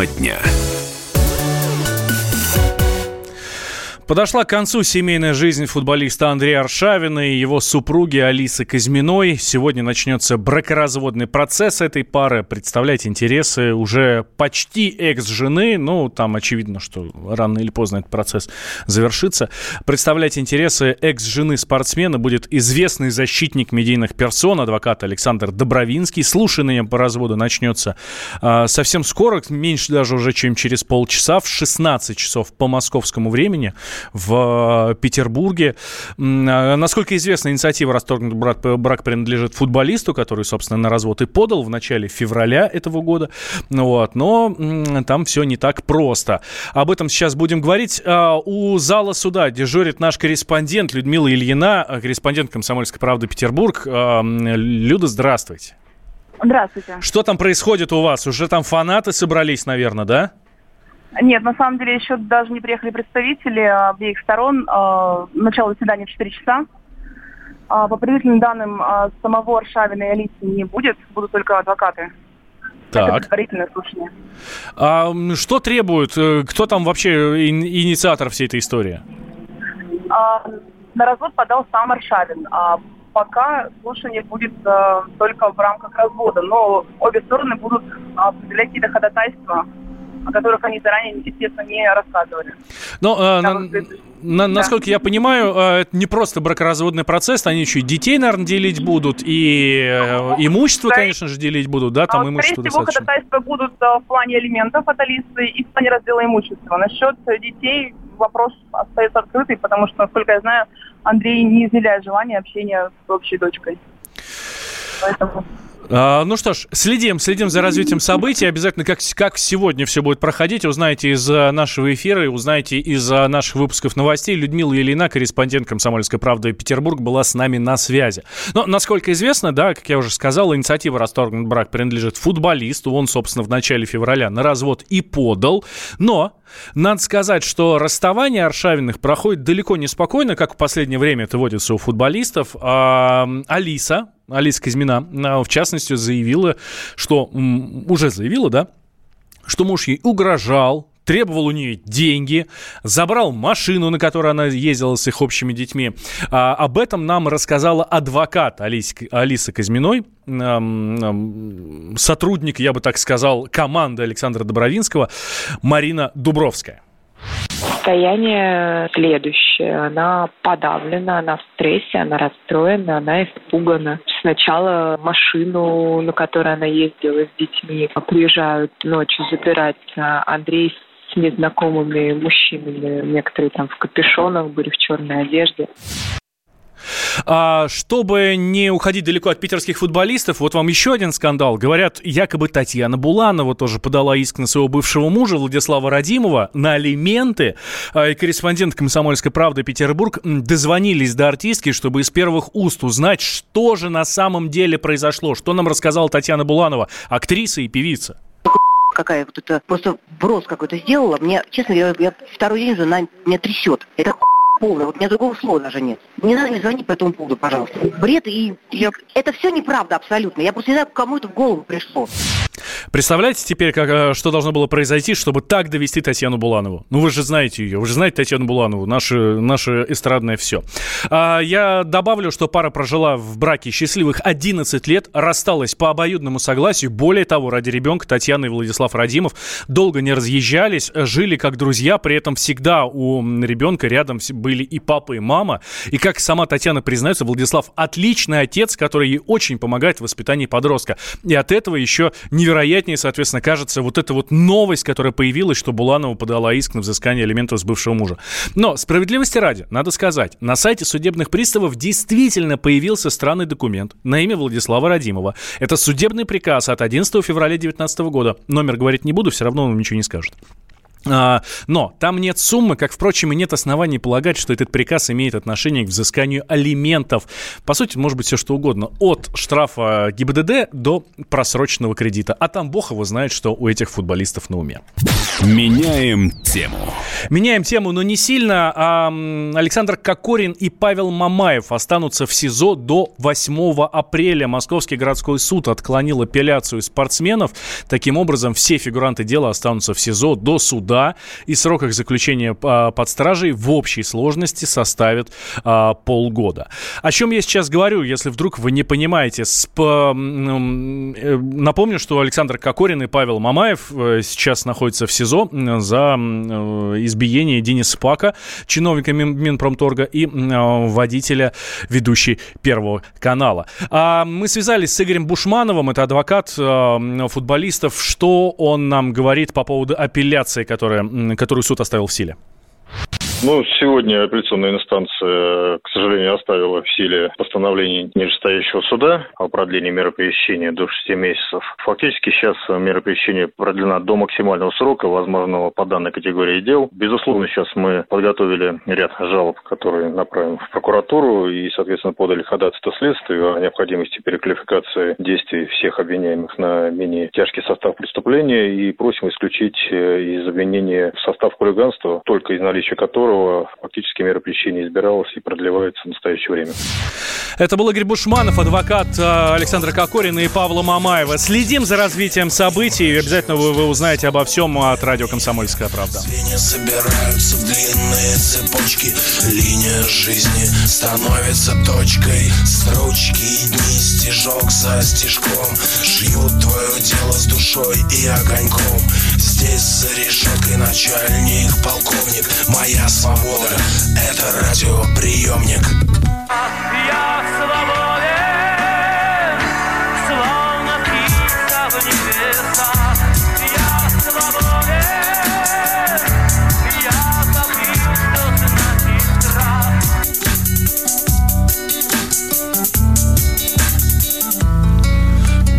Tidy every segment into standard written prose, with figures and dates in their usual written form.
Тема дня. Подошла к концу семейная жизнь футболиста Андрея Аршавина и его супруги Алисы Казьминой. Сегодня начнется бракоразводный процесс этой пары. Представлять интересы уже почти экс-жены. Ну, там очевидно, что рано или поздно этот процесс завершится. Представлять интересы экс-жены спортсмена будет известный защитник медийных персон, адвокат Александр Добровинский. Слушание по разводу начнется совсем скоро, меньше даже уже, чем через полчаса, в 16 часов по московскому времени. В Петербурге. Насколько известно, инициатива «Расторгнут брак» принадлежит футболисту, который, собственно, на развод и подал в начале февраля этого года. Вот. Но там все не так просто. Об этом сейчас будем говорить. У зала суда дежурит наш корреспондент Людмила Ильина, корреспондент «Комсомольской правды» Петербург. Люда, здравствуйте. Здравствуйте. Что там происходит у вас? Уже там фанаты собрались, наверное, да? Нет, на самом деле еще даже не приехали представители обеих сторон. Начало заседания в 4 часа. По предварительным данным, самого Аршавина и Алисы не будет, будут только адвокаты. Так. Это предварительное слушание. А что требуют? Кто там вообще инициатор всей этой истории? На развод подал сам Аршавин. Пока слушание будет только в рамках развода, но обе стороны будут определять какие-то ходатайства, о которых они заранее, естественно, не рассказывали. Но, насколько я понимаю, это не просто бракоразводный процесс, они еще и детей, наверное, делить будут, и имущество, конечно же, делить будут, да, там имущество достаточно. Скорее всего, ходатайства будут в плане элементов от Алисы и в плане раздела имущества. Насчет детей вопрос остается открытый, потому что, насколько я знаю, Андрей не изъявляет желания общения с общей дочкой. Поэтому... Ну что ж, следим за развитием событий. Обязательно, как сегодня все будет проходить, узнаете из нашего эфира и узнаете из наших выпусков новостей. Людмила Ильина, корреспондент «Комсомольской правды» Петербург, была с нами на связи. Но, насколько известно, да, как я уже сказал, инициатива «Расторгнут брак» принадлежит футболисту. Он, собственно, в начале февраля на развод и подал. Но... надо сказать, что расставание Аршавиных проходит далеко не спокойно, как в последнее время это водится у футболистов. Алиса Казьмина, в частности, заявила, что муж ей угрожал, требовал у нее деньги, забрал машину, на которой она ездила с их общими детьми. Об этом нам рассказала адвокат Алисы Казьминой, сотрудник, я бы так сказал, команды Александра Добровинского, Марина Дубровская. Состояние следующее. Она подавлена, она в стрессе, она расстроена, она испугана. Сначала машину, на которой она ездила с детьми, приезжают ночью забирать. Андрей с незнакомыми мужчинами, некоторые там в капюшонах были, в черной одежде. Чтобы не уходить далеко от питерских футболистов, вот вам еще один скандал. Говорят, якобы Татьяна Буланова тоже подала иск на своего бывшего мужа Владислава Радимова на алименты. И корреспондент «Комсомольской правды» Петербург дозвонились до артистки, чтобы из первых уст узнать, что же на самом деле произошло. Что нам рассказала Татьяна Буланова, актриса и певица. Какая вот это просто брос какой-то сделала. Мне, честно, я второй день уже меня трясет. Это полный. Вот у меня другого слова даже нет. Не надо мне звонить по этому поводу, пожалуйста. Бред и это все неправда абсолютно. Я просто не знаю, кому это в голову пришло. Представляете теперь, что должно было произойти, чтобы так довести Татьяну Буланову? Ну, вы же знаете ее, вы же знаете Татьяну Буланову, наше эстрадное все. Я добавлю, что пара прожила в браке счастливых 11 лет, рассталась по обоюдному согласию. Более того, ради ребенка Татьяна и Владислав Радимов долго не разъезжались, жили как друзья, при этом всегда у ребенка рядом были и папа, и мама. И как сама Татьяна признается, Владислав отличный отец, который ей очень помогает в воспитании подростка. И от этого еще невероятнее, соответственно, кажется вот эта вот новость, которая появилась, что Буланова подала иск на взыскание алиментов с бывшего мужа. Но справедливости ради, надо сказать, на сайте судебных приставов действительно появился странный документ на имя Владислава Радимова. Это судебный приказ от 11 февраля 2019 года. Номер говорить не буду, все равно он ничего не скажет. Но там нет суммы, как, впрочем, и нет оснований полагать, что этот приказ имеет отношение к взысканию алиментов. По сути, может быть, все что угодно. От штрафа ГИБДД до просроченного кредита. А там бог его знает, что у этих футболистов на уме. Меняем тему. Меняем тему, но не сильно. Александр Кокорин и Павел Мамаев останутся в СИЗО до 8 апреля. Московский городской суд отклонил апелляцию спортсменов. Таким образом, все фигуранты дела останутся в СИЗО до суда. И срок их заключения под стражей в общей сложности составит полгода. О чем я сейчас говорю, если вдруг вы не понимаете. Напомню, что Александр Кокорин и Павел Мамаев сейчас находятся в СИЗО за избиение Дениса Пака, чиновника Минпромторга и водителя, ведущей Первого канала. Мы связались с Игорем Бушмановым, это адвокат футболистов. Что он нам говорит по поводу апелляции, которую суд оставил в силе? Сегодня апелляционная инстанция, к сожалению, оставила в силе постановление нижестоящего суда о продлении меры пресечения до 6 месяцев. Фактически сейчас мера пресечения продлена до максимального срока, возможного по данной категории дел. Безусловно, сейчас мы подготовили ряд жалоб, которые направим в прокуратуру и, соответственно, подали ходатайство следствию о необходимости переквалификации действий всех обвиняемых на менее тяжкий состав преступления и просим исключить из обвинения в состав хулиганства только из наличия которого фактически мера пресечения избиралась и продлевается в настоящее время. Это был Игорь Бушманов, адвокат Александра Кокорина и Павла Мамаева. Следим за развитием событий. Обязательно вы узнаете обо всем от радио «Комсомольская правда». Звенья собираются в длинные цепочки. Линия жизни становится точкой. Строчки и дни, стежок за стежком. Шьют твое дело с душой и огоньком. Здесь за решеткой начальник, полковник. Моя свобода – это радиоприемник. Я свободен, словно птица в небесах. Я свободен, я забью, что значит раз.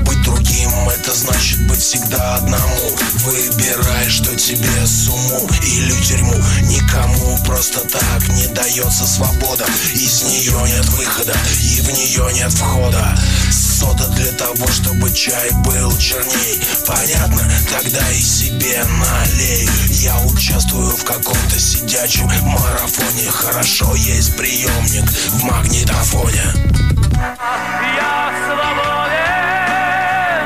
Быть другим – это значит быть всегда одному. Выбирай, что тебе сумму или тюрьму. Никому просто так не дается свобода. Из нее нет выхода, и в нее нет входа. Сода для того, чтобы чай был черней. Понятно? Тогда и себе налей. Я участвую в каком-то сидячем марафоне. Хорошо, есть приемник в магнитофоне. Я свободен,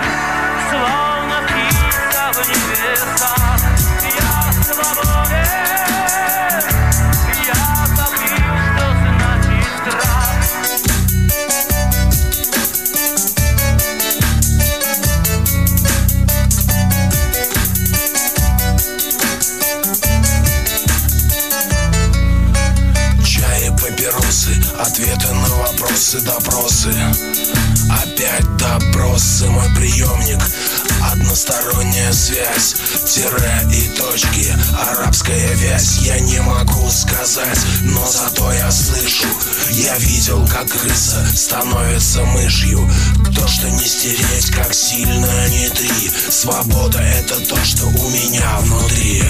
словно птица в небесах. Я свободен. Ответы на вопросы, допросы. Опять допросы, мой приемник. Односторонняя связь, тире и точки, арабская вязь. Я не могу сказать, но зато я слышу. Я видел, как крыса становится мышью. То, что не стереть, как сильно не три. Свобода — это то, что у меня внутри.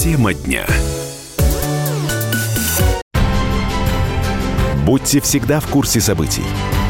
Тема дня. Будьте всегда в курсе событий.